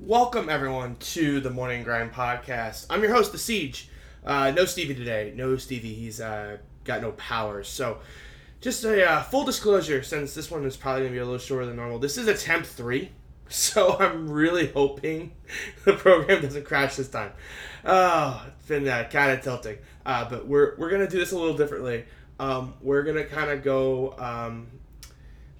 Welcome, everyone, to the Morning Grind Podcast. I'm your host, The Seige. No Stevie today. No Stevie. He's got no powers. So just a full disclosure, since this one is probably going to be a little shorter than normal, this is attempt 3, so I'm really hoping the program doesn't crash this time. It's been kind of tilting, but we're going to do this a little differently. We're going to kind of go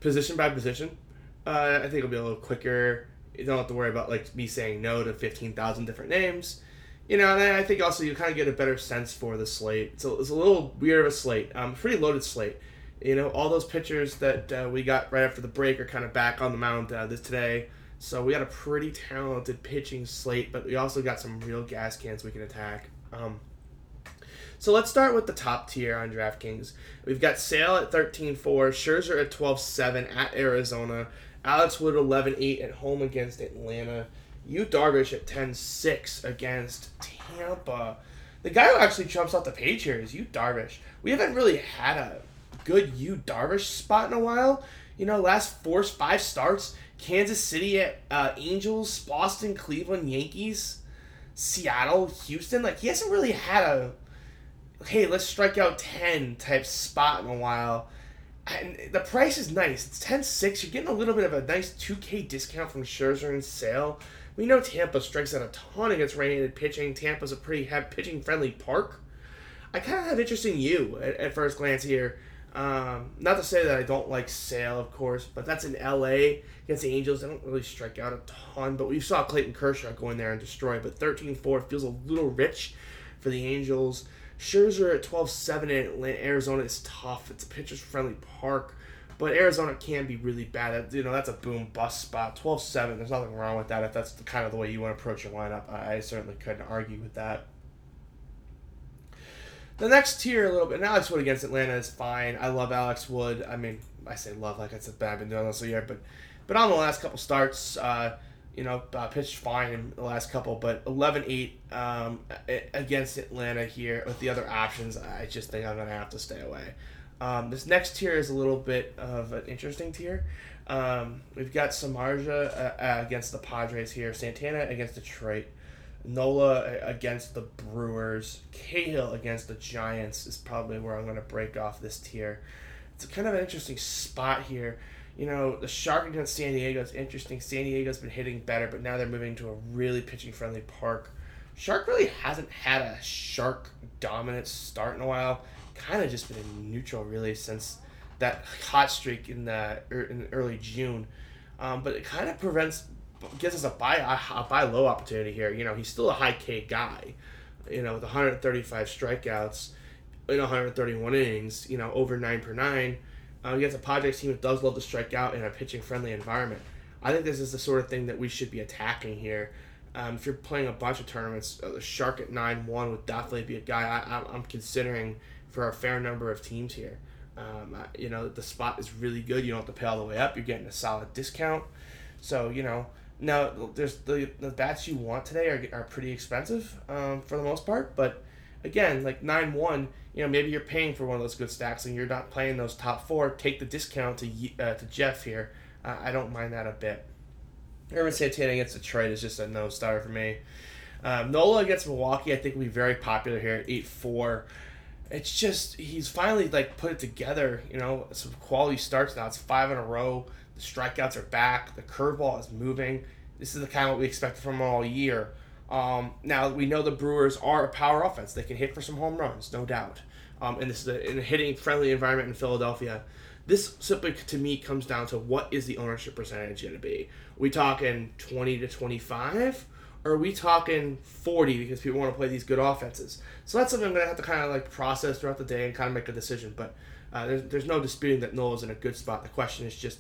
position by position. I think it'll be a little quicker. You don't have to worry about like me saying no to 15,000 different names. You know, and I think also you kind of get a better sense for the slate. It's a little weird of a slate, pretty loaded slate. You know, all those pitchers that we got right after the break are kind of back on the mound today. So we got a pretty talented pitching slate, but we also got some real gas cans we can attack. So let's start with the top tier on DraftKings. We've got Sale at 13-4, Scherzer at 12-7 at Arizona, Alex Wood 11-8 at home against Atlanta, Yu Darvish at 10-6 against Tampa. The guy who actually jumps off the page here is Yu Darvish. We haven't really had a good Yu Darvish spot in a while. You know, last 5 starts, Kansas City at Angels, Boston, Cleveland, Yankees, Seattle, Houston. Like, he hasn't really had a, hey, let's strike out 10 type spot in a while. And the price is nice. It's 10-6. You're getting a little bit of a nice $2,000 discount from Scherzer and Sale. We know Tampa strikes out a ton against right-handed pitching. Tampa's a pretty pitching-friendly park. I kind of have interest in Yu at first glance here. Not to say that I don't like Sale, of course, but that's in L.A. against the Angels. They don't really strike out a ton, but we saw Clayton Kershaw go in there and destroy. But 13-4 feels a little rich for the Angels. Scherzer at 12-7 in Atlanta. Arizona is tough. It's a pitchers-friendly park. But Arizona can be really bad. You know, that's a boom-bust spot. 12-7, there's nothing wrong with that. If that's the kind of the way you want to approach your lineup, I certainly couldn't argue with that. The next tier a little bit, and Alex Wood against Atlanta is fine. I love Alex Wood. I mean, I say love like I said, I've been doing this all year. But on the last couple starts, you know, pitched fine in the last couple. But 11-8 against Atlanta here with the other options, I just think I'm going to have to stay away. This next tier is a little bit of an interesting tier. We've got Samardzija against the Padres here, Santana against Detroit, Nola against the Brewers, Cahill against the Giants is probably where I'm going to break off this tier. It's kind of an interesting spot here. You know, the Shark against San Diego is interesting. San Diego's been hitting better, but now they're moving to a really pitching-friendly park. Shark really hasn't had a Shark-dominant start in a while. Kind of just been in neutral really since that hot streak in early June, but it kind of gives us a buy low opportunity here. You know, he's still a high K guy, you know, with 135 strikeouts in 131 innings, you know, over 9/9. Against a Padres team that does love to strike out in a pitching friendly environment. I think this is the sort of thing that we should be attacking here. If you're playing a bunch of tournaments, the Shark at 9-1 would definitely be a guy I'm considering for a fair number of teams here. You know, the spot is really good. You don't have to pay all the way up. You're getting a solid discount. So, you know, now there's the bats you want today are pretty expensive for the most part. But, again, like 9-1, you know, maybe you're paying for one of those good stacks and you're not playing those top four. Take the discount to Jeff here. I don't mind that a bit. Urban Santana against Detroit is just a no-starter for me. Nola against Milwaukee I think will be very popular here at 8-4. It's just, he's finally, like, put it together, you know, some quality starts now. It's 5 in a row. The strikeouts are back. The curveball is moving. This is the kind of what we expected from him all year. Now, we know the Brewers are a power offense. They can hit for some home runs, no doubt. And this is in a hitting-friendly environment in Philadelphia. This simply, to me, comes down to what is the ownership percentage going to be. Are we talking 20 to 25? Or are we talking 40 because people want to play these good offenses? So that's something I'm going to have to kind of like process throughout the day and kind of make a decision. But there's no disputing that Nola's in a good spot. The question is just,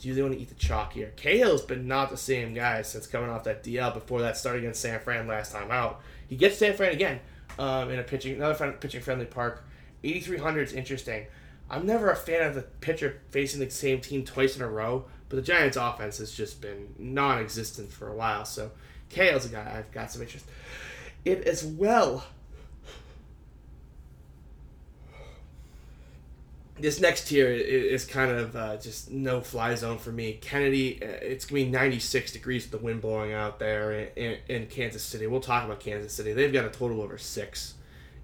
do they want to eat the chalk here? Cahill's been not the same guy since coming off that DL before that start against San Fran last time out. He gets San Fran again in a pitching, another pitching-friendly park. 8,300 is interesting. I'm never a fan of the pitcher facing the same team twice in a row, but the Giants' offense has just been non-existent for a while, so Cahill's a guy I've got some interest in as well. This next tier is kind of just no-fly zone for me. Kennedy, it's going to be 96 degrees with the wind blowing out there in Kansas City. We'll talk about Kansas City. They've got a total over 6.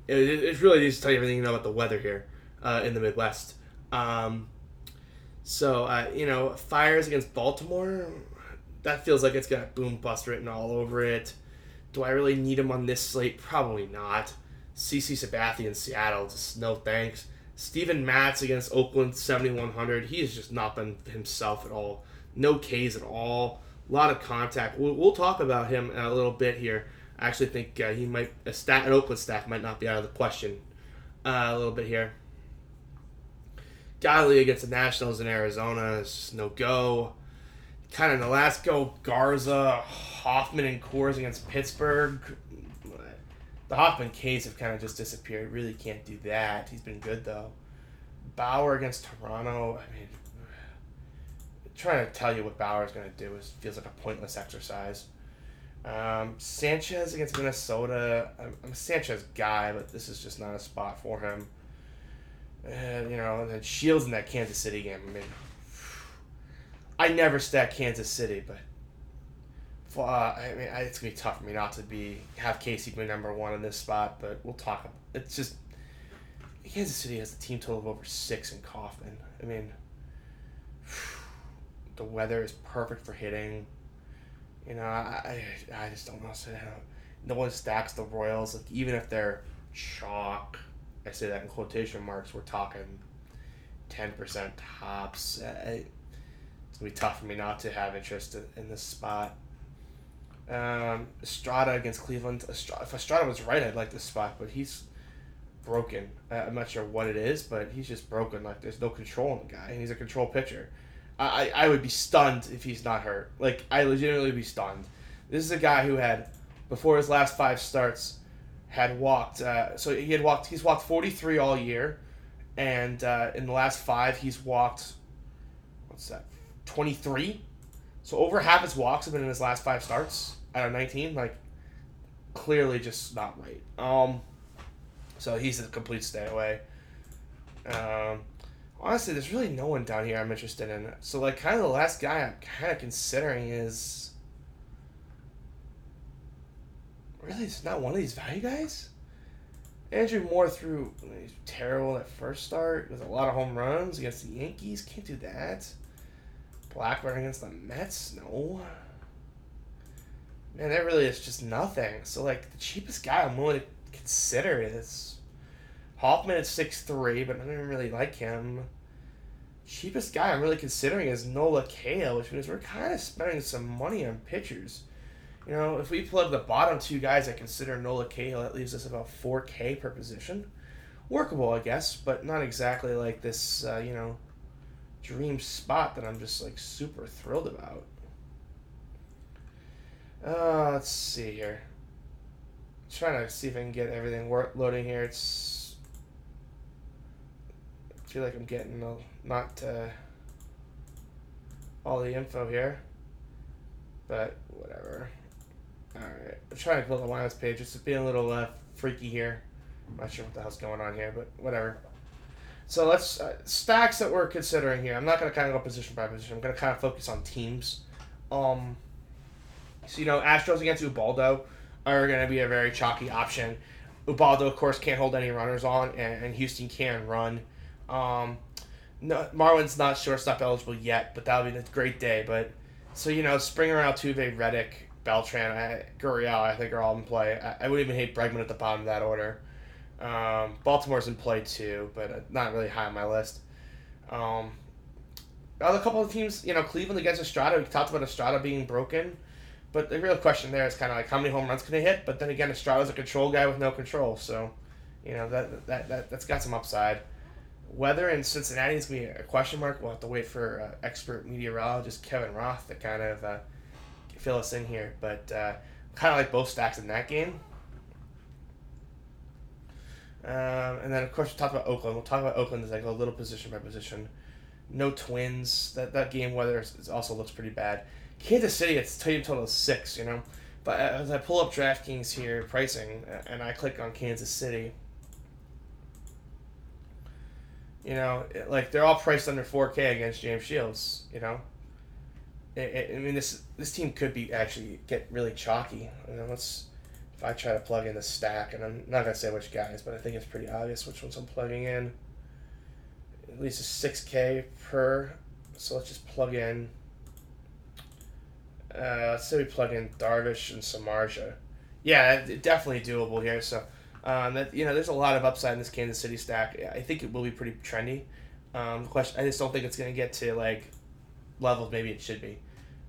It really needs to tell you everything you know about the weather here in the Midwest. Fires against Baltimore, that feels like it's got boom-bust written all over it. Do I really need him on this slate? Probably not. CC Sabathia in Seattle, just no thanks. Steven Matz against Oakland, 7,100. He has just not been himself at all. No Ks at all. A lot of contact. We'll talk about him in a little bit here. I actually think he might an Oakland stack might not be out of the question a little bit here. Godley against the Nationals in Arizona. It's just no go. Kind of Nolasco, Garza, Hoffman, and Coors against Pittsburgh. The Hoffman Ks have kind of just disappeared. Really can't do that. He's been good, though. Bauer against Toronto. I mean, trying to tell you what Bauer's going to do is feels like a pointless exercise. Sanchez against Minnesota. I'm a Sanchez guy, but this is just not a spot for him. And then Shields in that Kansas City game. I mean, I never stack Kansas City, but... it's going to be tough for me not to have Casey be number one in this spot, but we'll talk. It's just Kansas City has a team total of over 6 in Kaufman. I mean, the weather is perfect for hitting. I just don't know. No one stacks the Royals, like even if they're chalk. I say that in quotation marks. We're talking 10% tops. It's going to be tough for me not to have interest in this spot. Estrada against Cleveland. If Estrada was right, I'd like this spot, but he's broken. I'm not sure what it is, but he's just broken. Like, there's no control on the guy, and he's a control pitcher. I would be stunned if he's not hurt. Like, I legitimately would be stunned. This is a guy who had, before his last 5 starts, had walked. He's walked 43 all year, and in the last 5, he's walked, 23? So over half his walks have been in his last 5 starts out of 19. Like, clearly just not right. So he's a complete stay away. Honestly, there's really no one down here I'm interested in. So, like, kind of the last guy I'm kind of considering is... Really, it's not one of these value guys? Andrew Moore threw terrible at first start with a lot of home runs against the Yankees. Can't do that. Blackburn against the Mets? No. Man, that really is just nothing. So, like, the cheapest guy I'm willing to consider is Hoffman at 6'3", but I don't even really like him. Cheapest guy I'm really considering is Nola Cahill, which means we're kind of spending some money on pitchers. If we plug the bottom 2 guys that consider Nola Cahill, that leaves us about $4,000 per position. Workable, I guess, but not exactly like this, dream spot that I'm just like super thrilled about. Let's see here. I'm trying to see if I can get everything loading here. I feel like I'm getting all the info here, but whatever. All right, I'm trying to build the lineups page. It's being a little freaky here. I'm not sure what the hell's going on here, but whatever. So let's stacks that we're considering here. I'm not going to kind of go position by position. I'm going to kind of focus on teams. Astros against Ubaldo are going to be a very chalky option. Ubaldo, of course, can't hold any runners on, and Houston can run. No, Marwin's not shortstop eligible yet, but that'll be a great day. But so Springer, Altuve, Reddick, Beltran, Gurriel, I think are all in play. I wouldn't even hate Bregman at the bottom of that order. Baltimore's in play too, but not really high on my list. Other couple of teams, Cleveland against Estrada. We talked about Estrada being broken, but the real question there is kind of like how many home runs can they hit? But then again, Estrada's a control guy with no control, so that's got some upside. Weather in Cincinnati is going to be a question mark. We'll have to wait for expert meteorologist Kevin Roth to kind of fill us in here. But kind of like both stacks in that game. And then, of course, we'll talk about Oakland. We'll talk about Oakland as I go a little position by position. No Twins. That game weather is also looks pretty bad. Kansas City, it's team total of 6, you know. But as I pull up DraftKings here, pricing, and I click on Kansas City, you know, like they're all priced under 4K against James Shields, you know. I mean, this team could be actually get really chalky. You know, if I try to plug in the stack, and I'm not going to say which guys, but I think it's pretty obvious which ones I'm plugging in. At least it's 6K per, so let's just plug in. Let's say we plug in Darvish and Samardzija. Yeah, definitely doable here. So, there's a lot of upside in this Kansas City stack. I think it will be pretty trendy. I just don't think it's going to get to like levels maybe it should be.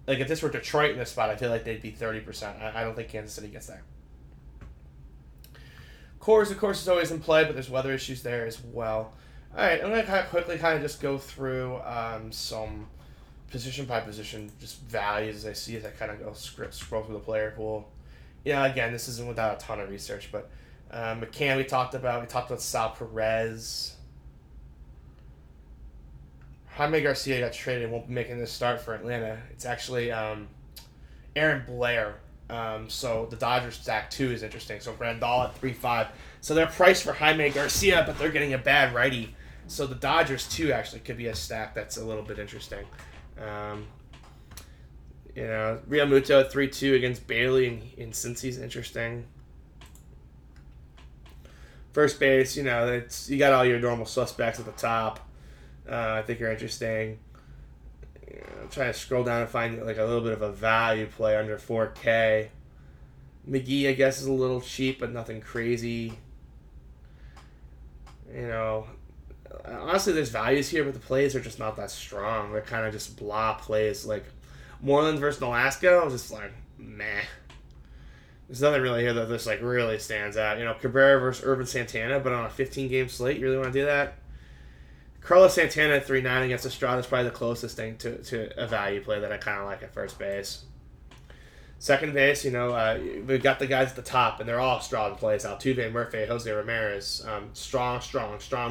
Like if this were Detroit in this spot, I feel like they'd be 30%. I don't think Kansas City gets there. Coors, of course, is always in play, but there's weather issues there as well. All right, I'm going to quickly kind of just go through some position by position, just values as I see as I kind of go scroll through the player pool. Yeah, again, this isn't without a ton of research, but McCann we talked about Sal Perez. Jaime Garcia got traded and won't be making this start for Atlanta. It's actually Aaron Blair. So the Dodgers stack 2 is interesting. So Grandal at 3.5. So they're priced for Jaime Garcia, but they're getting a bad righty. So the Dodgers 2 actually could be a stack that's a little bit interesting. Real Muto at 3.2 against Bailey in Cincy's interesting. First base, you know, it's you got all your normal suspects at the top. I think you're interesting. You know, I'm trying to scroll down and find like a little bit of a value play under 4K. McGee, I guess, is a little cheap, but nothing crazy. You know, honestly, there's values here, but the plays are just not that strong. They're kind of just blah plays. Like Moreland versus Nolasco, I was just like, meh. There's nothing really here that just like really stands out. You know, Cabrera versus Urban Santana, but on a 15-game slate, you really want to do that? Carlos Santana at 3.9 against Estrada is probably the closest thing to a value play that I kind of like at first base. Second base, you know, we've got the guys at the top, and they're all strong plays. Altuve, Murphy, Jose Ramirez, strong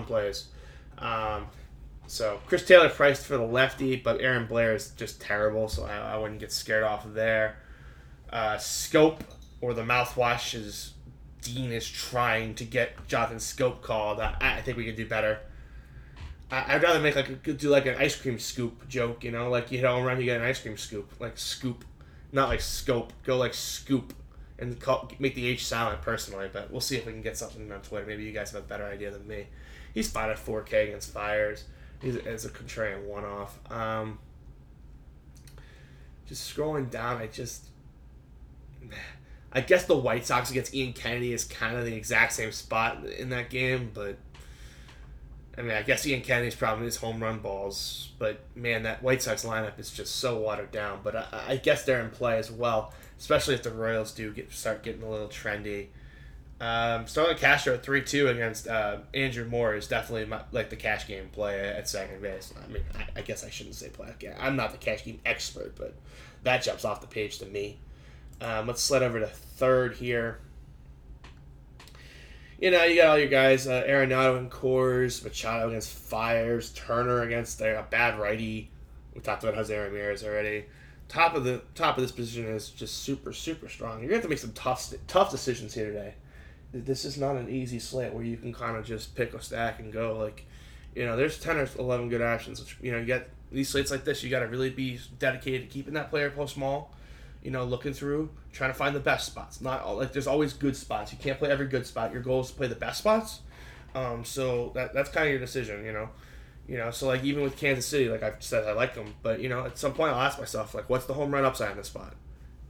plays. So Chris Taylor priced for the lefty, but Aaron Blair is just terrible, so I wouldn't get scared off of there. Scope, or the mouthwash, is Dean is trying to get Jonathan Scope called. I think we could do better. I'd rather make like an ice cream scoop joke, you know, like you hit a home run, you get an ice cream scoop, like scoop, not like scope. Go like scoop and make the H silent personally, but we'll see if we can get something on Twitter. Maybe you guys have a better idea than me. He's fine at 4K against Fires. He's as a contrarian one-off. Just scrolling down, I guess the White Sox against Ian Kennedy is kind of the exact same spot in that game, but. I mean, I guess Ian Kennedy's problem is home run balls, but man, that White Sox lineup is just so watered down. But I guess they're in play as well, especially if the Royals do start getting a little trendy. Starling Castro at 3.2 against Andrew Moore is definitely like the cash game play at second base. I mean, I guess I shouldn't say play. I'm not the cash game expert, but that jumps off the page to me. Let's slide over to third here. You know, you got all your guys, Arenado and Coors, Machado against Fires, Turner against a bad righty. We talked about Jose Ramirez already. Top of this position is just super, super strong. You're going to have to make some tough decisions here today. This is not an easy slate where you can kind of just pick a stack and go. Like, you know, there's 10 or 11 good options. Which, you know, you got these slates like this, you got to really be dedicated to keeping that player pool small. You know, looking through, trying to find the best spots. Not all, like there's always good spots. You can't play every good spot. Your goal is to play the best spots. So that's kind of your decision. You know. So like even with Kansas City, like I've said, I like them, but you know, at some point I'll ask myself like, what's the home run upside in this spot?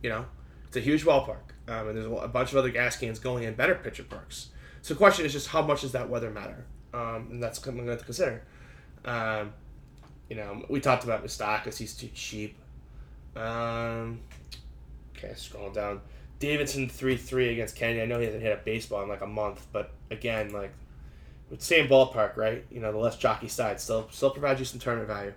You know, it's a huge ballpark, and there's a bunch of other gas cans going in better pitcher parks. So the question is just how much does that weather matter? And that's something I'm going to have to consider. You know, we talked about Moustakas. He's too cheap. Okay, scroll down. Davidson 3.3 against Kennedy. I know he hasn't hit a baseball in like a month, but again, like But same ballpark, right? You know, the less jockey side still provides you some Turner value.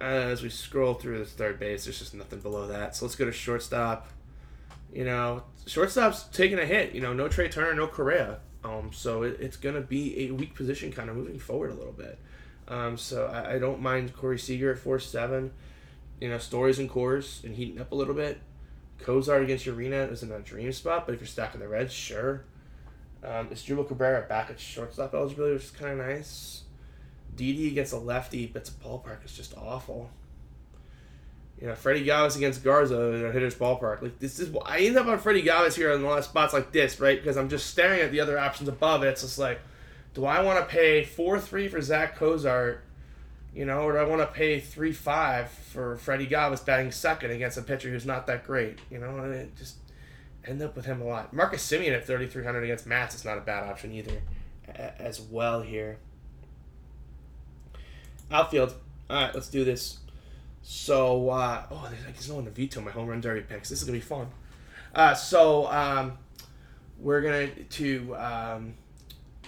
As we scroll through the third base, there's just nothing below that. So let's go to shortstop. You know, shortstop's taking a hit. You know, no Trey Turner, no Correa. So it's going to be a weak position kind of moving forward a little bit. So I don't mind Corey Seager at 4-7. You know, Stories and Coors and heating up a little bit. Cozart against Urena isn't a dream spot, but if you're stacking the Reds, sure. It's Drupal Cabrera back at shortstop eligibility, which is kind of nice. Didi against a lefty, but the ballpark is just awful. You know, Freddie Galvis against Garza in a hitter's ballpark. Like, this is, I end up on Freddie Galvis here in a lot of spots like this, right? Because I'm just staring at the other options above it. It's just like, do I want to pay 4-3 for Zach Cozart, you know, or do I want to pay 3-5 for Freddie Galvis batting second against a pitcher who's not that great? You know, and it just end up with him a lot. Marcus Semien at 3,300 against Matz is not a bad option either as well here. Outfield. All right, let's do this. So, there's no one to veto my home run derby picks. This is going to be fun. We're going to,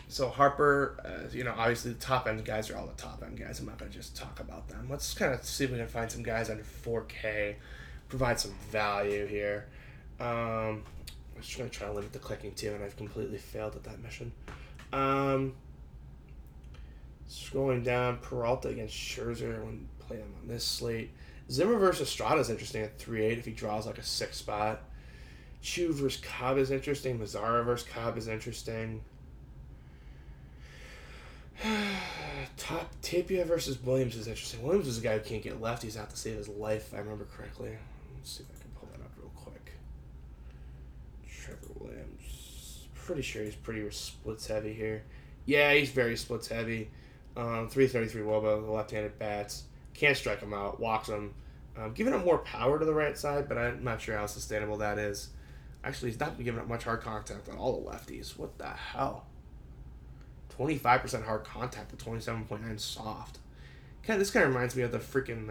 so Harper, you know, obviously the top-end guys are all the top-end guys. I'm not going to just talk about them. Let's kind of see if we can find some guys under 4K, provide some value here. I'm just going to try to limit the clicking too, and I've completely failed at that mission. Scrolling down, Peralta against Scherzer. I wouldn't play him on this slate. Zimmer versus Estrada is interesting at 3-8 if he draws like a 6 spot. Chu versus Cobb is interesting. Mazzara versus Cobb is interesting. Top Tapia versus Williams is interesting. Williams is a guy who can't get lefties out to save his life, if I remember correctly. Let's see if I can pull that up real quick. Trevor Williams. Pretty sure he's pretty splits heavy here. Yeah, he's very splits heavy. 333 Woba, the left-handed bats. Can't strike him out, walks him. Giving up more power to the right side, but I'm not sure how sustainable that is. Actually, he's not been giving up much hard contact on all the lefties. What the hell? 25% hard contact with 27.9 soft. This kind of reminds me of the freaking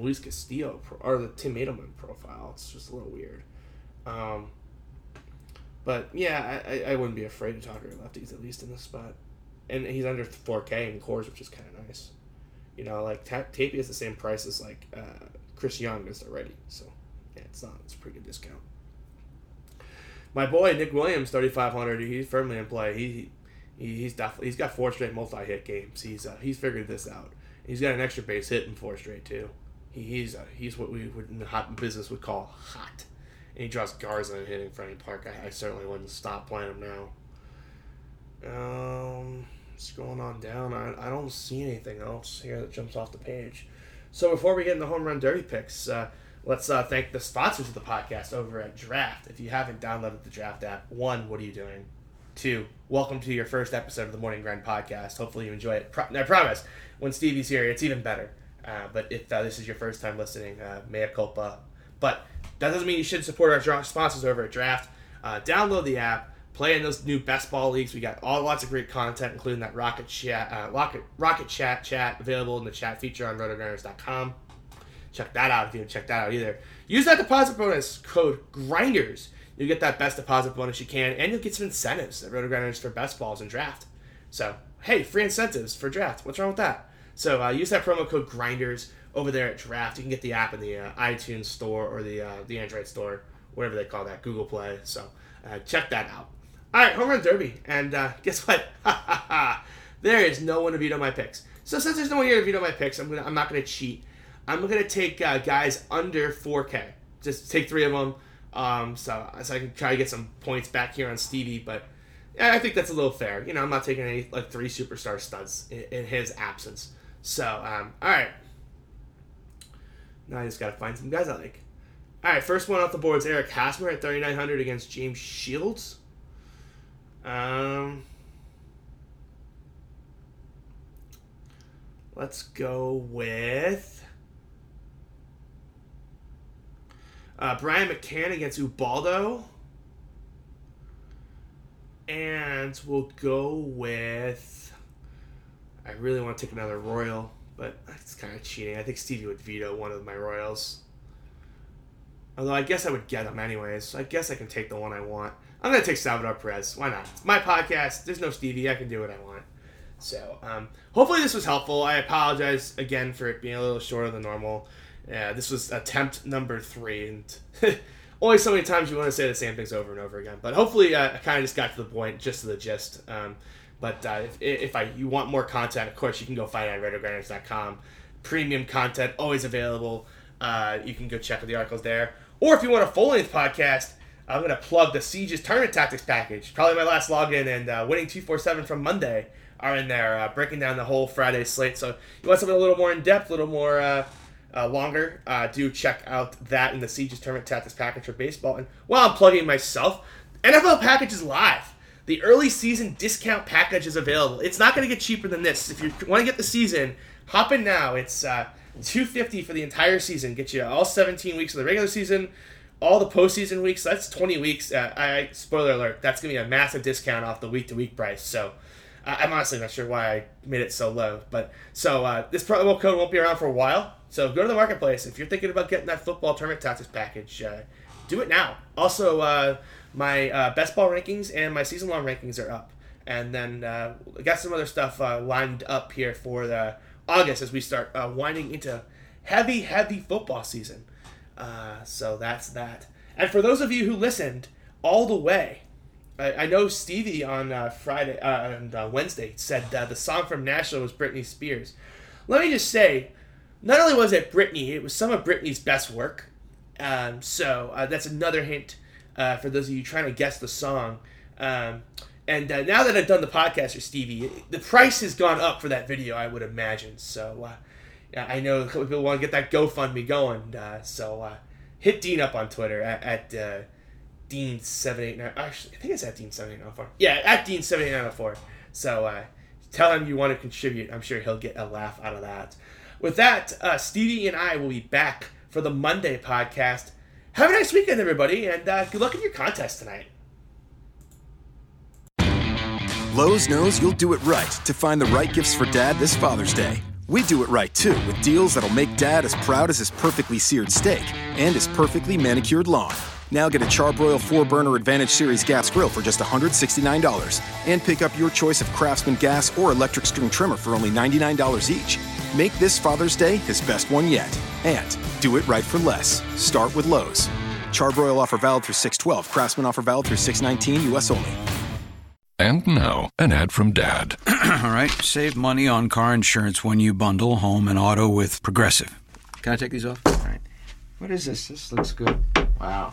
Luis Castillo or the Tim Edelman profile. It's just a little weird. But yeah, I wouldn't be afraid to talk to lefties, at least in this spot. And he's under 4K in cores, which is kind of nice. You know, like Tapia is the same price as like Chris Young is already. So yeah, it's a pretty good discount. My boy Nick Williams, 3,500. He's firmly in play. He's definitely got 4 straight multi-hit games. He's figured this out. He's got an extra base hit in 4 straight too. He's what we would in the hot business would call hot. And he draws Garza and hitting Franny Park. I certainly wouldn't stop playing him now. Scrolling on down, I don't see anything else here that jumps off the page. So before we get into home run derby picks, let's thank the sponsors of the podcast over at Draft. If you haven't downloaded the Draft app, 1, what are you doing? 2, welcome to your first episode of the Morning Grind podcast. Hopefully you enjoy it. I promise, when Stevie's here, it's even better. But if this is your first time listening, mea culpa. But that doesn't mean you should support our sponsors over at Draft. Download the app. Play in those new best ball leagues. We got lots of great content, including that Rocket Chat available in the chat feature on rotogrinders.com. Check that out if you haven't checked that out either. Use that deposit bonus code GRINDERS. You'll get that best deposit bonus you can, and you'll get some incentives at RotoGrinders for best balls and draft. So, hey, free incentives for draft. What's wrong with that? So use that promo code GRINDERS over there at Draft. You can get the app in the iTunes store or the Android store, whatever they call that, Google Play. So check that out. All right, home run derby, and guess what? There is no one to veto my picks. So since there's no one here to veto my picks, I'm not gonna cheat. I'm gonna take guys under 4K. Just take 3 of them, so I can try to get some points back here on Stevie. But yeah, I think that's a little fair. You know, I'm not taking any like 3 superstar studs in his absence. So all right, now I just gotta find some guys I like. All right, first one off the board is Eric Hosmer at 3,900 against James Shields. Let's go with Brian McCann against Ubaldo, and we'll go with, I really want to take another Royal, but that's kind of cheating. I think Stevie would veto one of my Royals. Although I guess I would get him anyways, so I guess I can take the one I want. I'm going to take Salvador Perez. Why not? It's my podcast. There's no Stevie. I can do what I want. So, hopefully this was helpful. I apologize again for it being a little shorter than normal. Yeah, this was attempt number 3, and only so many times you want to say the same things over and over again. But hopefully I kind of just got to the point, just to the gist. But if you want more content, of course, you can go find it at RedOGrinders.com. Premium content, always available. You can go check out the articles there. Or if you want a full-length podcast, I'm going to plug the Siege's Tournament Tactics Package. Probably my last login, and Winning 247 from Monday are in there, breaking down the whole Friday slate. So you want something a little more in-depth, a little more longer, do check out that in the Siege's Tournament Tactics Package for baseball. And while I'm plugging myself, NFL Package is live. The early season discount package is available. It's not going to get cheaper than this. If you want to get the season, hop in now. It's $250 for the entire season. Get you all 17 weeks of the regular season, all the postseason weeks. That's 20 weeks. Spoiler alert, that's going to be a massive discount off the week-to-week price. So I'm honestly not sure why I made it so low. But so this promo code won't be around for a while. So go to the marketplace. If you're thinking about getting that football tournament tactics package, do it now. Also, my best ball rankings and my season-long rankings are up. And then I got some other stuff lined up here for the August as we start winding into heavy, heavy football season. So that's that. And for those of you who listened all the way, I know Stevie on Friday and Wednesday said the song from Nashville was Britney Spears. Let me just say, not only was it Britney, it was some of Britney's best work. So that's another hint. For those of you trying to guess the song. And now that I've done the podcast with Stevie, the price has gone up for that video, I would imagine. So I know a couple people want to get that GoFundMe going. So hit Dean up on Twitter at Dean789. Actually, I think it's at Dean78904. Yeah, at Dean78904. So tell him you want to contribute. I'm sure he'll get a laugh out of that. With that, Stevie and I will be back for the Monday podcast. Have a nice weekend, everybody, and good luck in your contest tonight. Lowe's knows you'll do it right to find the right gifts for Dad this Father's Day. We do it right, too, with deals that'll make Dad as proud as his perfectly seared steak and his perfectly manicured lawn. Now get a Char-Broil 4-Burner Advantage Series gas grill for just $169. And pick up your choice of Craftsman gas or electric string trimmer for only $99 each. Make this Father's Day his best one yet. And do it right for less. Start with Lowe's. Char-Broil offer valid through 6/12. Craftsman offer valid through 6/19, U.S. only. And now, an ad from Dad. All right. Save money on car insurance when you bundle home and auto with Progressive. Can I take these off? All right. What is this? This looks good. Wow.